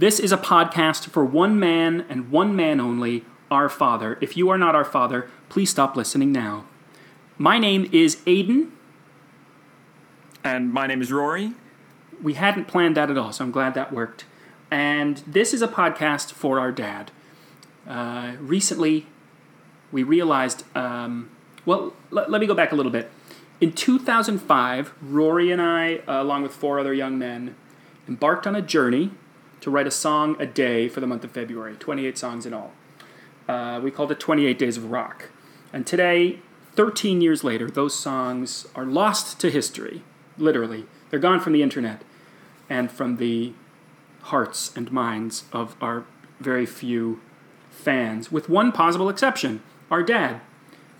This is a podcast for one man and one man only, our Father. If you are not our Father, please stop listening now. My name is Aiden. And my name is Rory. We hadn't planned that at all, so I'm glad that worked. And this is a podcast for our dad. Recently, we realized... let me go back a little bit. In 2005, Rory and I, along with four other young men, embarked on a journey to write a song a day for the month of February, 28 songs in all. We called it 28 Days of Rock. And today, 13 years later, those songs are lost to history, literally. They're gone from the internet and from the hearts and minds of our very few fans, with one possible exception, our dad.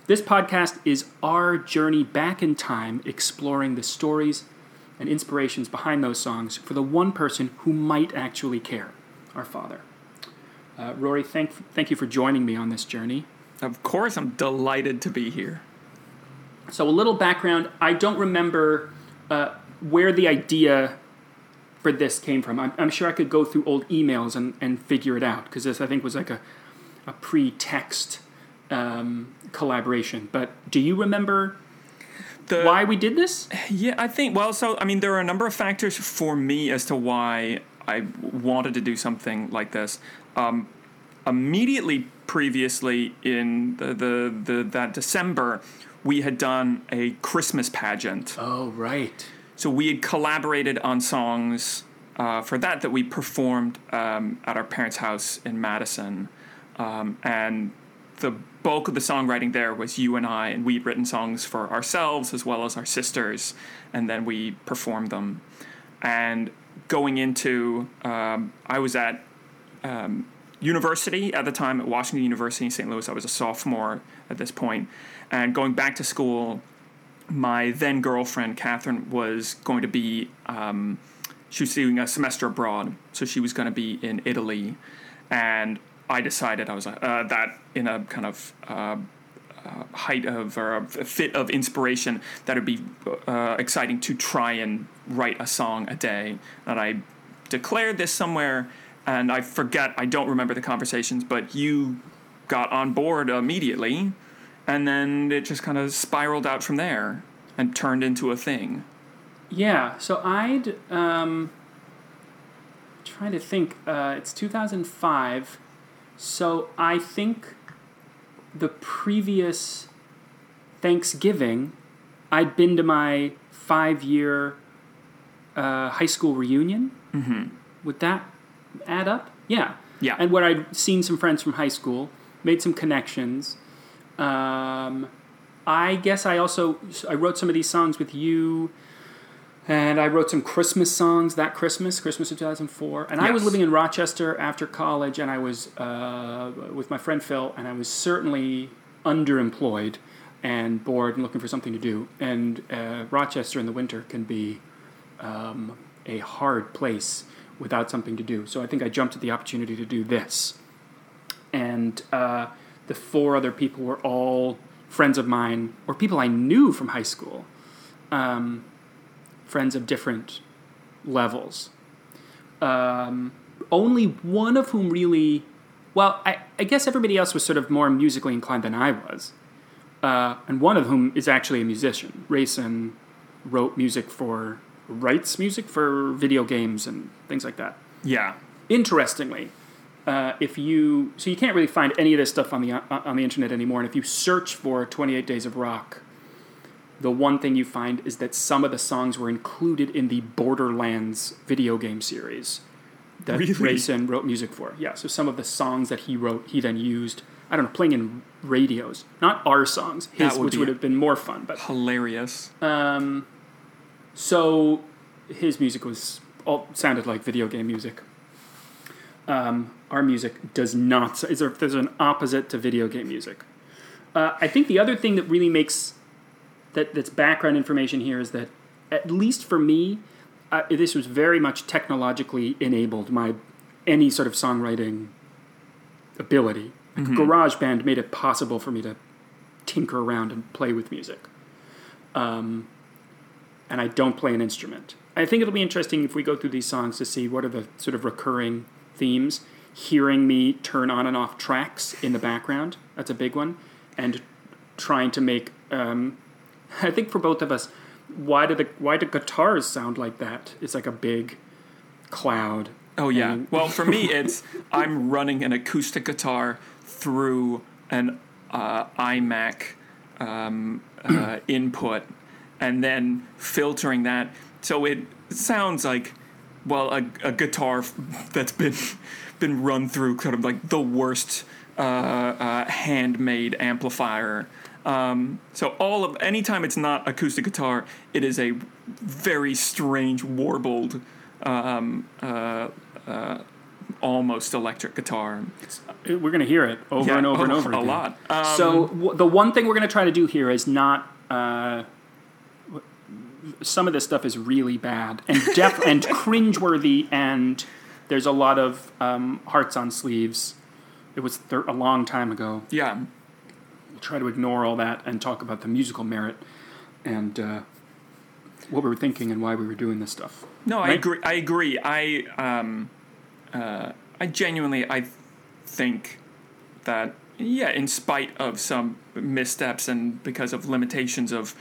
This podcast is our journey back in time, exploring the stories and inspirations behind those songs for the one person who might actually care, our Father. Rory, thank you for joining me on this journey. Of course, I'm delighted to be here. So a little background. I don't remember where the idea for this came from. I'm sure I could go through old emails and figure it out, because this, I think, was like a pre-text collaboration. But do you remember... why we did this? Yeah, I think, there are a number of factors for me as to why I wanted to do something like this. Immediately previously in that December, we had done a Christmas pageant. Oh, right. So we had collaborated on songs for that we performed at our parents' house in Madison. And the bulk of the songwriting there was you and I, and we'd written songs for ourselves as well as our sisters, and then we performed them. And going into, I was at university at the time, at Washington University in St. Louis. I was a sophomore at this point. And going back to school, my then girlfriend, Catherine, was going to be, she was doing a semester abroad, so she was going to be in Italy. And I decided, I was like, that in a kind of height of, or a fit of inspiration, that it'd be exciting to try and write a song a day. And I declared this somewhere, and I don't remember the conversations, but you got on board immediately, and then it just kind of spiraled out from there and turned into a thing. Yeah, so I'd, trying to think, it's 2005... So I think the previous Thanksgiving, I'd been to my 5-year high school reunion. Mm-hmm. Would that add up? Yeah. Yeah. And where I'd seen some friends from high school, made some connections. I guess I wrote some of these songs with you, and I wrote some Christmas songs that Christmas of 2004. And yes. I was living in Rochester after college, and I was with my friend Phil, and I was certainly underemployed and bored and looking for something to do. And Rochester in the winter can be a hard place without something to do. So I think I jumped at the opportunity to do this. And the four other people were all friends of mine, or people I knew from high school. Friends of different levels, only one of whom really... Well, I guess everybody else was sort of more musically inclined than I was, and one of whom is actually a musician. Rayson writes music for video games and things like that. Yeah. Interestingly, so you can't really find any of this stuff on the internet anymore, and if you search for 28 Days of Rock... The one thing you find is that some of the songs were included in the Borderlands video game series that Rayson wrote music for. Yeah, so some of the songs that he wrote, he then used, I don't know, playing in radios. Not our songs, his, which would have been more fun. But hilarious. So his music sounded like video game music. Our music does not. There's an opposite to video game music. I think the other thing that really makes... That's background information here is that, at least for me, this was very much technologically enabled, any sort of songwriting ability. Mm-hmm. GarageBand made it possible for me to tinker around and play with music. And I don't play an instrument. I think it'll be interesting if we go through these songs to see what are the sort of recurring themes, hearing me turn on and off tracks in the background. That's a big one. And trying to make, I think for both of us, why do guitars sound like that? It's like a big cloud. Oh, yeah. Well, for me, it's I'm running an acoustic guitar through an iMac input and then filtering that. So it sounds like, well, a guitar that's been run through kind of like the worst handmade amplifier. So anytime it's not acoustic guitar, it is a very strange, warbled, almost electric guitar. We're going to hear it over and over and over again. A lot. So the one thing we're going to try to do here is not... some of this stuff is really bad and and cringeworthy, and there's a lot of hearts on sleeves. It was a long time ago. Yeah. We'll try to ignore all that and talk about the musical merit and what we were thinking and why we were doing this stuff. No, right? I agree. I genuinely, I think that, yeah, in spite of some missteps and because of limitations of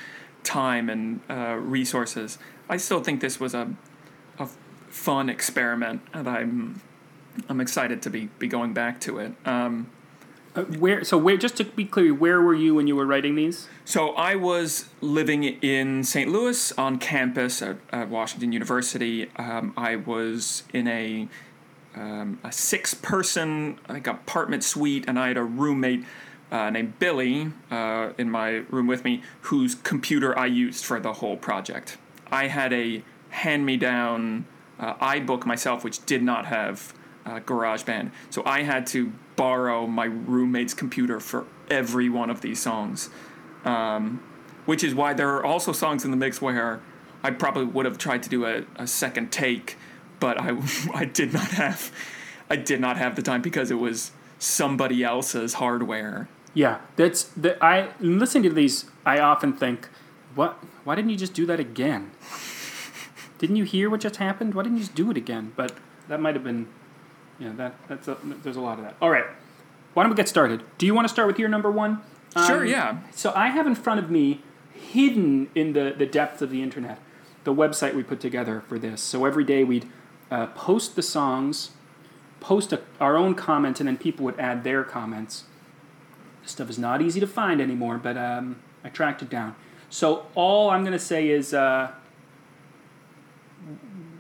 time and resources, I still think this was a fun experiment, and I'm excited to be going back to it. Where, just to be clear, where were you when you were writing these? So I was living in St. Louis on campus at Washington University. I was in a six-person like apartment suite, and I had a roommate named Billy in my room with me, whose computer I used for the whole project. I had a hand-me-down iBook myself, which did not have GarageBand, so I had to borrow my roommate's computer for every one of these songs, which is why there are also songs in the mix where I probably would have tried to do a second take, but I did not have the time because it was somebody else's hardware. Yeah, I listening to these, I often think, what? Why didn't you just do that again? Didn't you hear what just happened? Why didn't you just do it again? But that might have been, yeah. There's a lot of that. All right, why don't we get started? Do you want to start with your number one? Sure. Yeah. So I have in front of me, hidden in the depths of the internet, the website we put together for this. So every day we'd post the songs, post our own comments, and then people would add their comments. This stuff is not easy to find anymore, but I tracked it down. So all I'm going to say is I'm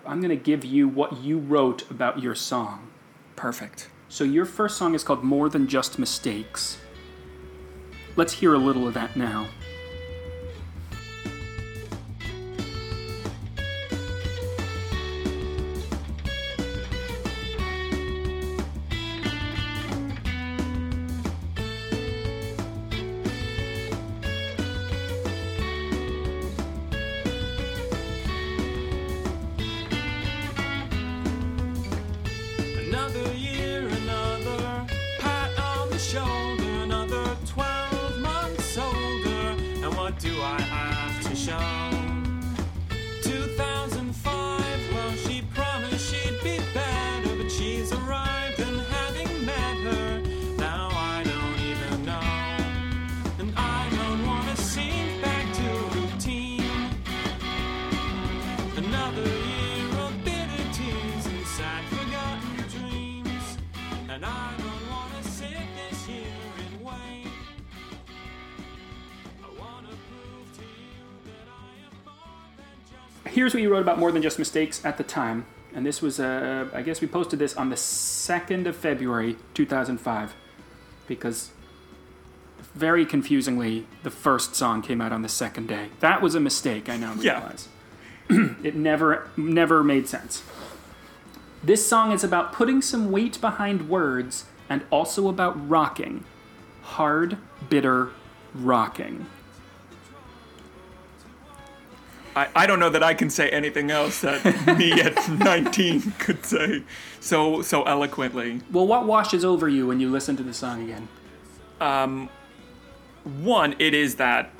going to give you what you wrote about your song. Perfect. So your first song is called More Than Just Mistakes. Let's hear a little of that now. Here's what you wrote about More Than Just Mistakes at the time. And this was, I guess we posted this on the 2nd of February, 2005. Because, very confusingly, the first song came out on the second day. That was a mistake, I now realize. Yeah. It never made sense. This song is about putting some weight behind words and also about rocking. Hard, bitter, rocking. I don't know that I can say anything else that me at 19 could say so eloquently. Well, what washes over you when you listen to the song again? One, it is that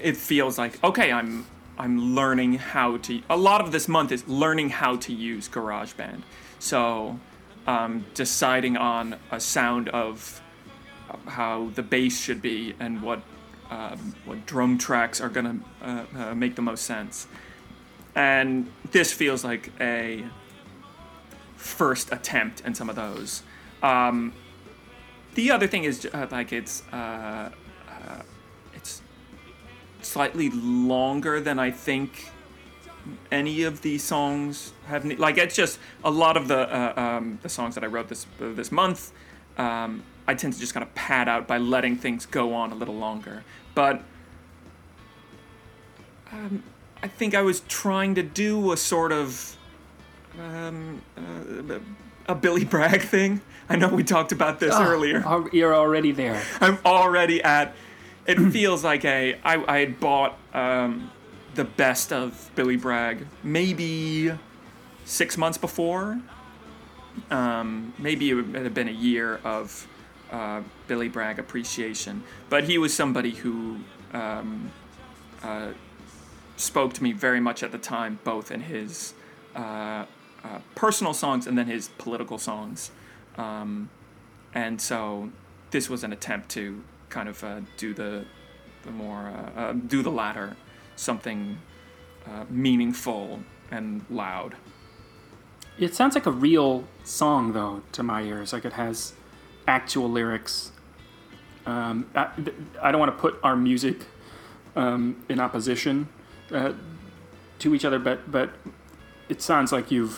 it feels like, okay, I'm learning how to... A lot of this month is learning how to use GarageBand. So deciding on a sound of how the bass should be and what drum tracks are gonna make the most sense. And this feels like a first attempt in some of those. The other thing is it's slightly longer than I think any of the songs have. Like, it's just a lot of the songs that I wrote this month. I tend to just kind of pad out by letting things go on a little longer. But I think I was trying to do a sort of a Billy Bragg thing. I know we talked about this earlier. You're already there. I'm already at... It feels like I had bought the best of Billy Bragg maybe 6 months before. Maybe it had been a year of Billy Bragg appreciation. But he was somebody who... spoke to me very much at the time, both in his personal songs and then his political songs. And so this was an attempt to kind of do the latter, something meaningful and loud. It sounds like a real song, though, to my ears. Like, it has actual lyrics. I don't want to put our music in opposition to each other, but it sounds like you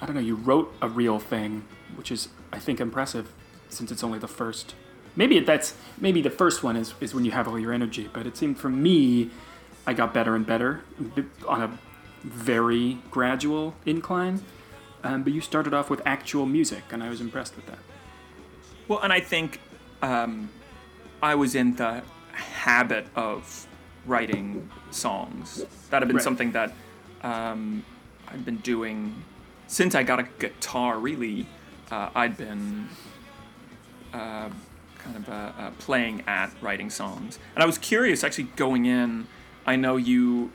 wrote a real thing, which is, I think, impressive, since it's only the first. Maybe the first one is when you have all your energy, but it seemed, for me, I got better and better on a very gradual incline, but you started off with actual music, and I was impressed with that. Well, and I think I was in the habit of writing songs. That had been something that I'd been doing since I got a guitar, really. I'd been playing at writing songs. And I was curious, actually, going in, I know you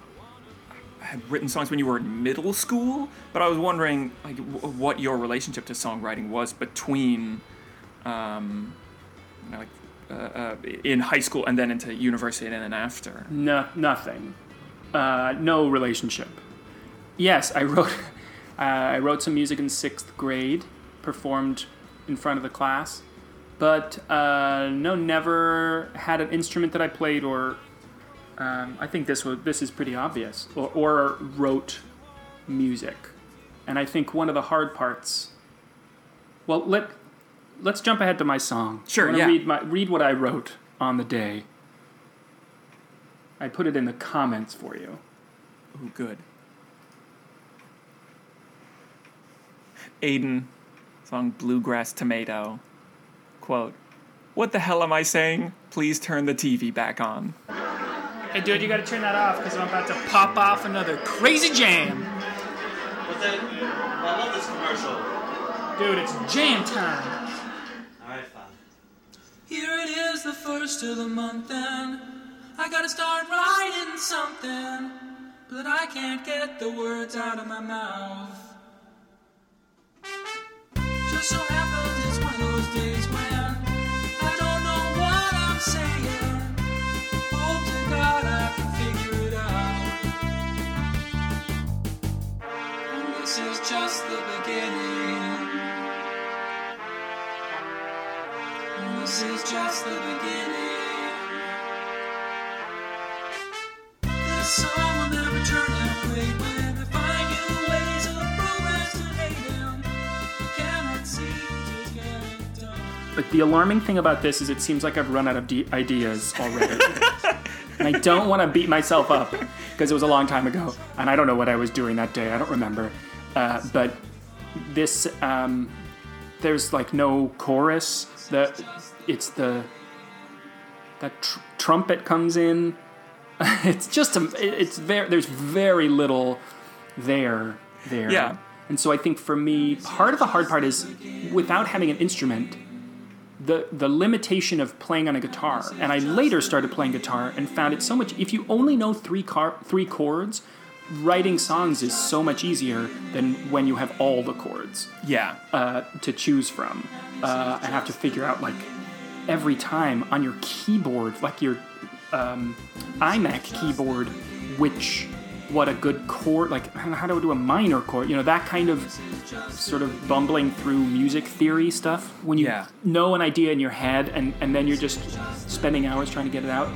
had written songs when you were in middle school, but I was wondering, like, what your relationship to songwriting was between in high school and then into university and then after. No, nothing. No relationship. Yes, I wrote some music in 6th grade, performed in front of the class, but never had an instrument that I played, or I think this is pretty obvious, or wrote music. And I think one of the hard parts. Well, Let's jump ahead to my song. Sure, yeah. Read what I wrote on the day. I put it in the comments for you. Oh, good. Aiden, song Bluegrass Tomato. Quote, "What the hell am I saying? Please turn the TV back on." Hey, dude, you gotta turn that off, because I'm about to pop off another crazy jam. I love this commercial. Dude, it's jam time. Here it is, the first of the month, and I gotta start writing something, but I can't get the words out of my mouth. Just so happens it's one of those days when I don't know what I'm saying. Hope to God I can figure it out. And this is just the beginning. This is just the beginning. This song will never turn out great. When I find new ways of procrastinating, I cannot seem to get it done. But the alarming thing about this is it seems like I've run out of ideas already. And I don't want to beat myself up, because it was a long time ago, and I don't know what I was doing that day. I don't remember. But this, there's like no chorus. Trumpet comes in. It's just there's very little there. Yeah. And so I think for me, part of the hard part is, without having an instrument, the limitation of playing on a guitar. And I later started playing guitar and found it so much. If you only know three chords, writing songs is so much easier than when you have all the chords to choose from. I have to figure out, like, every time on your keyboard, like your iMac keyboard, what a good chord, like how do I do a minor chord, you know, that kind of sort of bumbling through music theory stuff when you know an idea in your head and then you're just spending hours trying to get it out.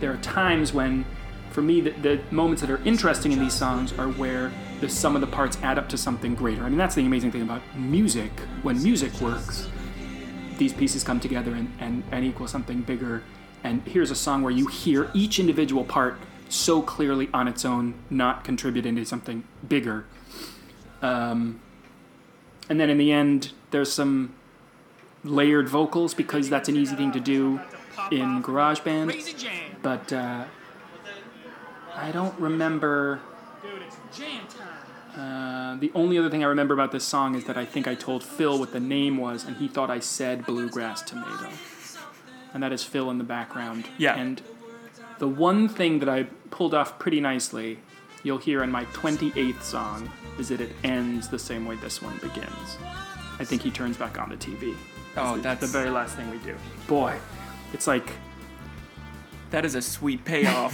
There are times when, for me, the moments that are interesting in these songs are where the sum of the parts add up to something greater. I mean, that's the amazing thing about music. When music works, these pieces come together and equal something bigger. And here's a song where you hear each individual part so clearly on its own, not contributing to something bigger. And then in the end, there's some layered vocals because that's an easy thing to do in GarageBand. But I don't remember... the only other thing I remember about this song is that I think I told Phil what the name was, and he thought I said Bluegrass Tomato. And that is Phil in the background. Yeah. And the one thing that I pulled off pretty nicely, you'll hear in my 28th song, is that it ends the same way this one begins. I think he turns back on the TV. That's the very last thing we do. Boy, it's like... That is a sweet payoff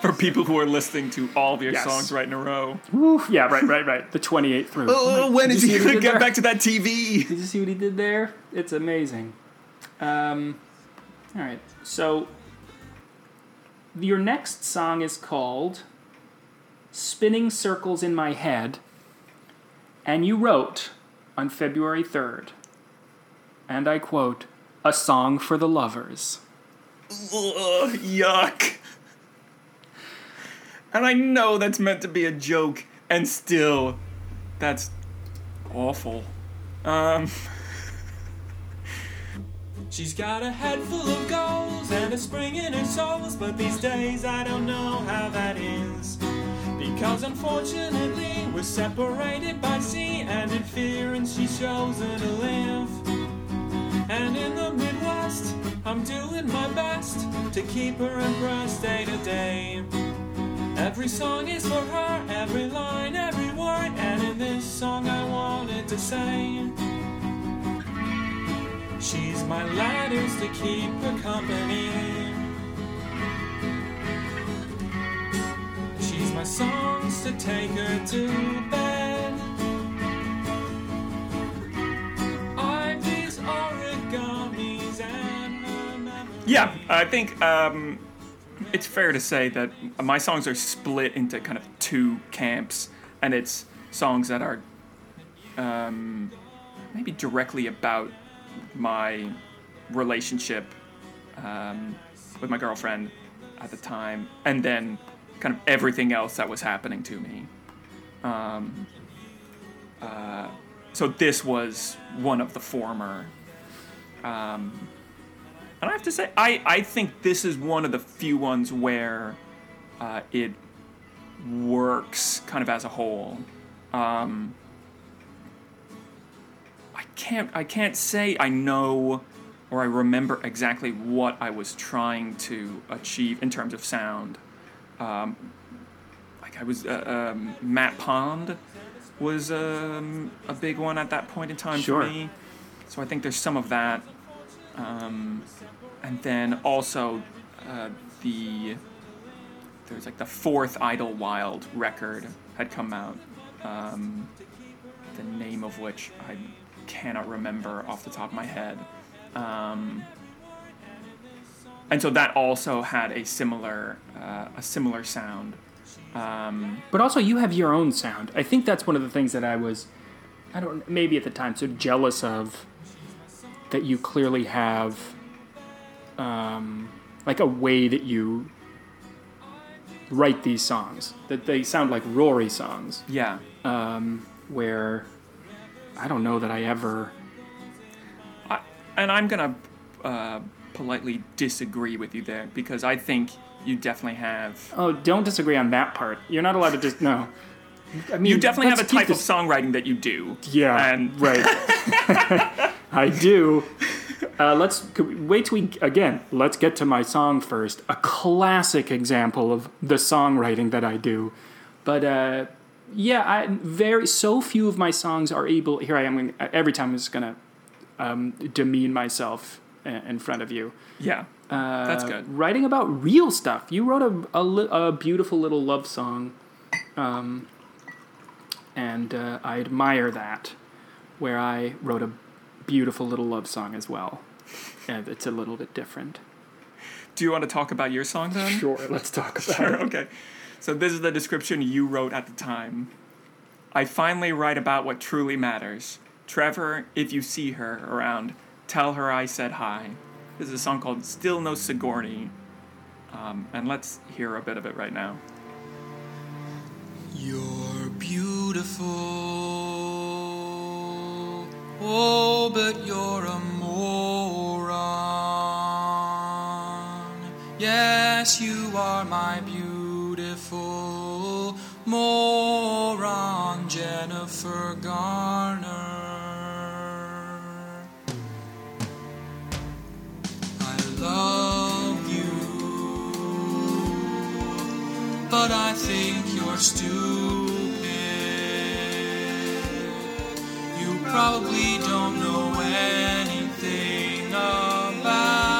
for people who are listening to all of your songs right in a row. Woo, yeah, right. The 28th through. Oh, when is he going to get back to that TV? Did you see what he did there? It's amazing. All right, so... Your next song is called Spinning Circles in My Head, and you wrote on February 3rd, and I quote, a song for the lovers. Ugh, yuck. And I know that's meant to be a joke, and still, that's awful. She's got a head full of goals and a spring in her souls, but these days I don't know how that is, because unfortunately we're separated by sea and in fear, and she's chosen to live. And in the Midwest, I'm doing my best to keep her abreast day to day. Every song is for her, every line, every word, and in this song I wanted to say, she's my ladders to keep her company. She's my songs to take her to bed. I've these origamis and her memories. Yeah, I think it's fair to say that my songs are split into kind of two camps, and it's songs that are maybe directly about my relationship with my girlfriend at the time, and then kind of everything else that was happening to me. So this was one of the former. And I have to say, I think this is one of the few ones where it works kind of as a whole. I can't say I know or I remember exactly what I was trying to achieve in terms of sound. Matt Pond was a big one at that point in time for me. So I think there's some of that. And then also there's like the fourth Idlewild record had come out. The name of which I cannot remember off the top of my head, and so that also had a similar sound, but also you have your own sound. I think that's one of the things that I was, maybe at the time, so jealous of, that you clearly have like a way that you write these songs, that they sound like Rory songs, where I don't know that I ever... And I'm going to politely disagree with you there, because I think you definitely have... Oh, don't disagree on that part. You're not allowed to just... No. I mean, you definitely have a type of songwriting that you do. Yeah, right. I do. Let's get to my song first. A classic example of the songwriting that I do But yeah, so few of my songs are able. Here I am. Every time I'm just gonna demean myself in front of you. Yeah, that's good. Writing about real stuff. You wrote a beautiful little love song, and I admire that. Where I wrote a beautiful little love song as well. And it's a little bit different. Do you want to talk about your song then? Sure, let's talk about it. Okay. So this is the description you wrote at the time. I finally write about what truly matters. Trevor, if you see her around, tell her I said hi. This is a song called Still No Sigourney. And let's hear a bit of it right now. You're beautiful, oh, but you're a moron. Yes, you are my beautiful moron, Jennifer Garner. I love you, but I think you're stupid. You probably don't know anything about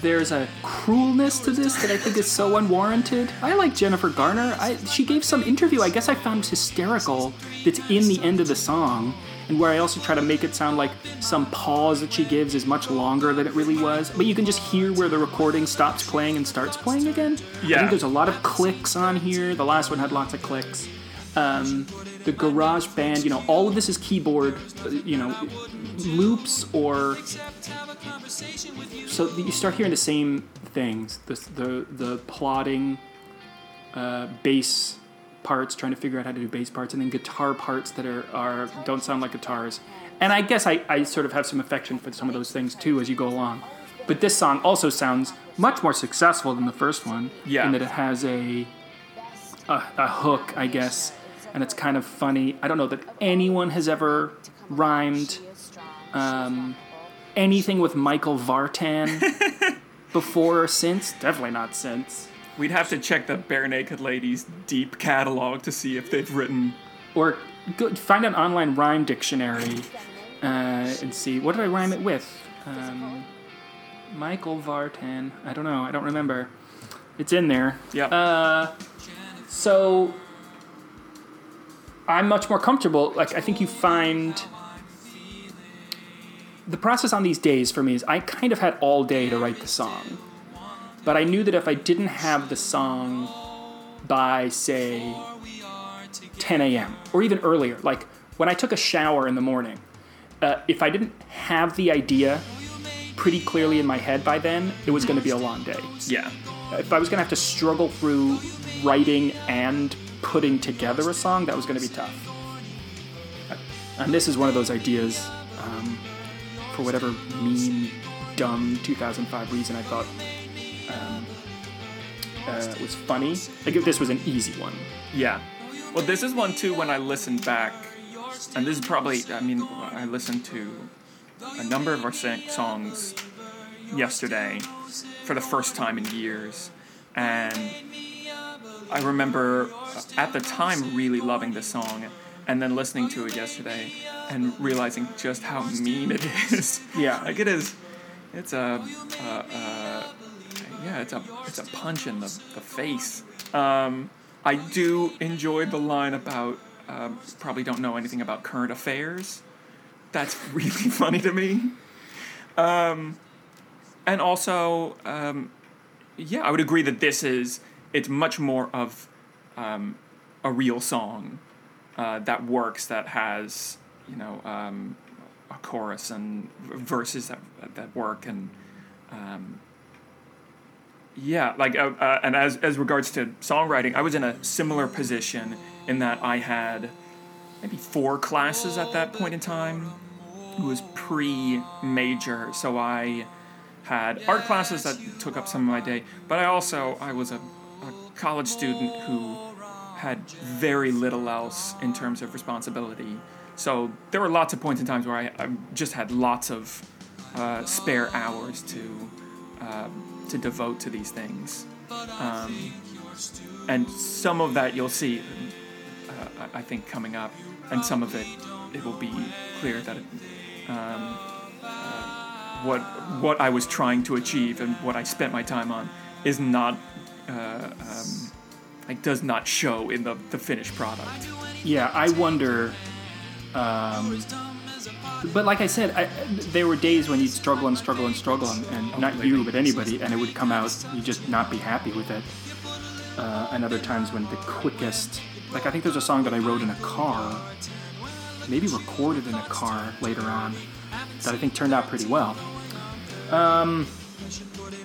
there's a cruelness to this that I think is so unwarranted. I like Jennifer Garner. She gave some interview I guess I found hysterical that's in the end of the song, and where I also try to make it sound like some pause that she gives is much longer than it really was. But you can just hear where the recording stops playing and starts playing again. Yeah. I think there's a lot of clicks on here. The last one had lots of clicks. The GarageBand, all of this is keyboard, loops or... So you start hearing the same things, the plodding bass parts, trying to figure out how to do bass parts, and then guitar parts that are don't sound like guitars. And I guess I sort of have some affection for some of those things too as you go along. But this song also sounds much more successful than the first one, in that it has a hook, I guess. And it's kind of funny. I don't know that anyone has ever rhymed anything with Michael Vartan before or since. Definitely not since. We'd have to check the Barenaked Ladies' deep catalog to see if they've written. Or find an online rhyme dictionary and see. What did I rhyme it with? Michael Vartan. I don't know. I don't remember. It's in there. Yep. So... I'm much more comfortable. Like, I think you find the process on these days for me is I kind of had all day to write the song, but I knew that if I didn't have the song by, say, 10 a.m. or even earlier, like when I took a shower in the morning, if I didn't have the idea pretty clearly in my head by then, it was going to be a long day. Yeah. If I was going to have to struggle through writing and putting together a song, that was going to be tough. And this is one of those ideas, for whatever mean, dumb 2005 reason I thought it was funny. Like, if this was an easy one. Yeah. Well, this is one, too, when I listened back, and this is probably, I listened to a number of our songs yesterday for the first time in years, and I remember at the time really loving the song and then listening to it yesterday and realizing just how mean it is. Yeah. Like it is, it's a punch in the face. I do enjoy the line about, probably don't know anything about current affairs. That's really funny to me. And also, I would agree that it's much more of a real song that works, that has, a chorus and verses that work. And, and as regards to songwriting, I was in a similar position in that I had maybe 4 classes at that point in time. It was pre-major, so I had art classes that took up some of my day. But I was a college student who had very little else in terms of responsibility. So there were lots of points in times where I just had lots of spare hours to devote to these things. And some of that you'll see, I think, coming up. And some of it will be clear that what I was trying to achieve and what I spent my time on is not... does not show in the finished product. Yeah, I wonder... but like I said, there were days when you'd struggle and not you, but anybody, and it would come out, you'd just not be happy with it. And other times when the quickest... Like, I think there's a song that I wrote in a car, maybe recorded in a car later on, that I think turned out pretty well.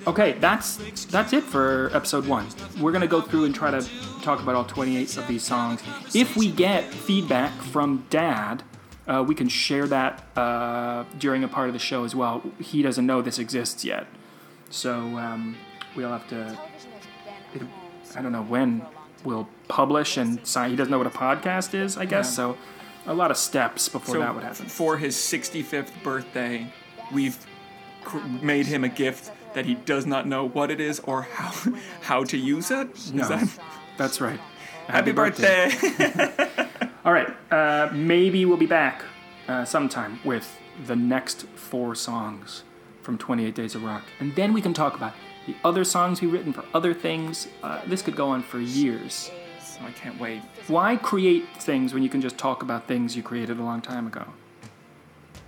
Okay, that's it for episode 1. We're going to go through and try to talk about all 28 of these songs. If we get feedback from Dad, we can share that during a part of the show as well. He doesn't know this exists yet. So we'll have to... I don't know when we'll publish, and sign. He doesn't know what a podcast is, I guess. Yeah. So a lot of steps before that would happen. For his 65th birthday, we've made him a gift that he does not know what it is or how to use it. That's right. Happy birthday. All right. Maybe we'll be back sometime with the next 4 songs from 28 Days of Rock. And then we can talk about the other songs we've written for other things. This could go on for years. I can't wait. Why create things when you can just talk about things you created a long time ago?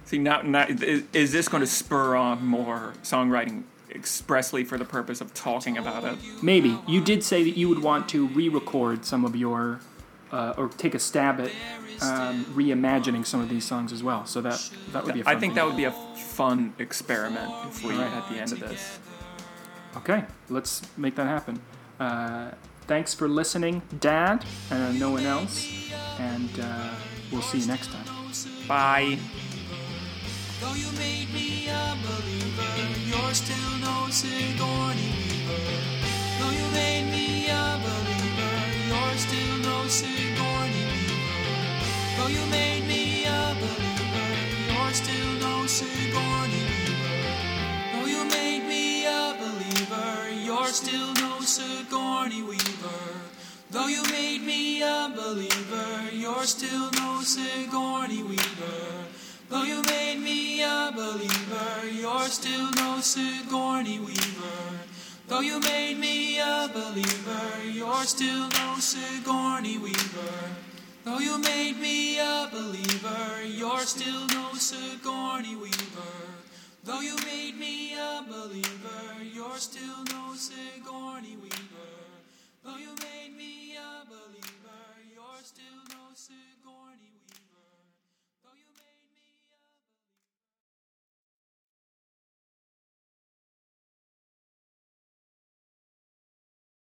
See, now is this going to spur on more songwriting expressly for the purpose of talking about it? Maybe. You did say that you would want to re-record some of your, or take a stab at reimagining some of these songs as well. So that would be a fun thing. That would be a fun experiment if we, at the end of this. Okay, let's make that happen. Thanks for listening, Dad, and no one else. And we'll see you next time. Bye. Though you made me a believer, you're still no Sigourney Weaver. Though you made me a believer, you're still no Sigourney Weaver. Though you made me a believer, you're still no Sigourney Weaver. Though you made me a believer, you're still no Sigourney Weaver. Though you made me a believer, you're still no Sigourney Weaver. Though you made me a believer, you're still no Sigourney Weaver. Though you made me a believer, you're still no Sigourney Weaver. Though you made me a believer, you're still no Sigourney Weaver. Though you made me a believer, you're still no Sigourney Weaver. Though you made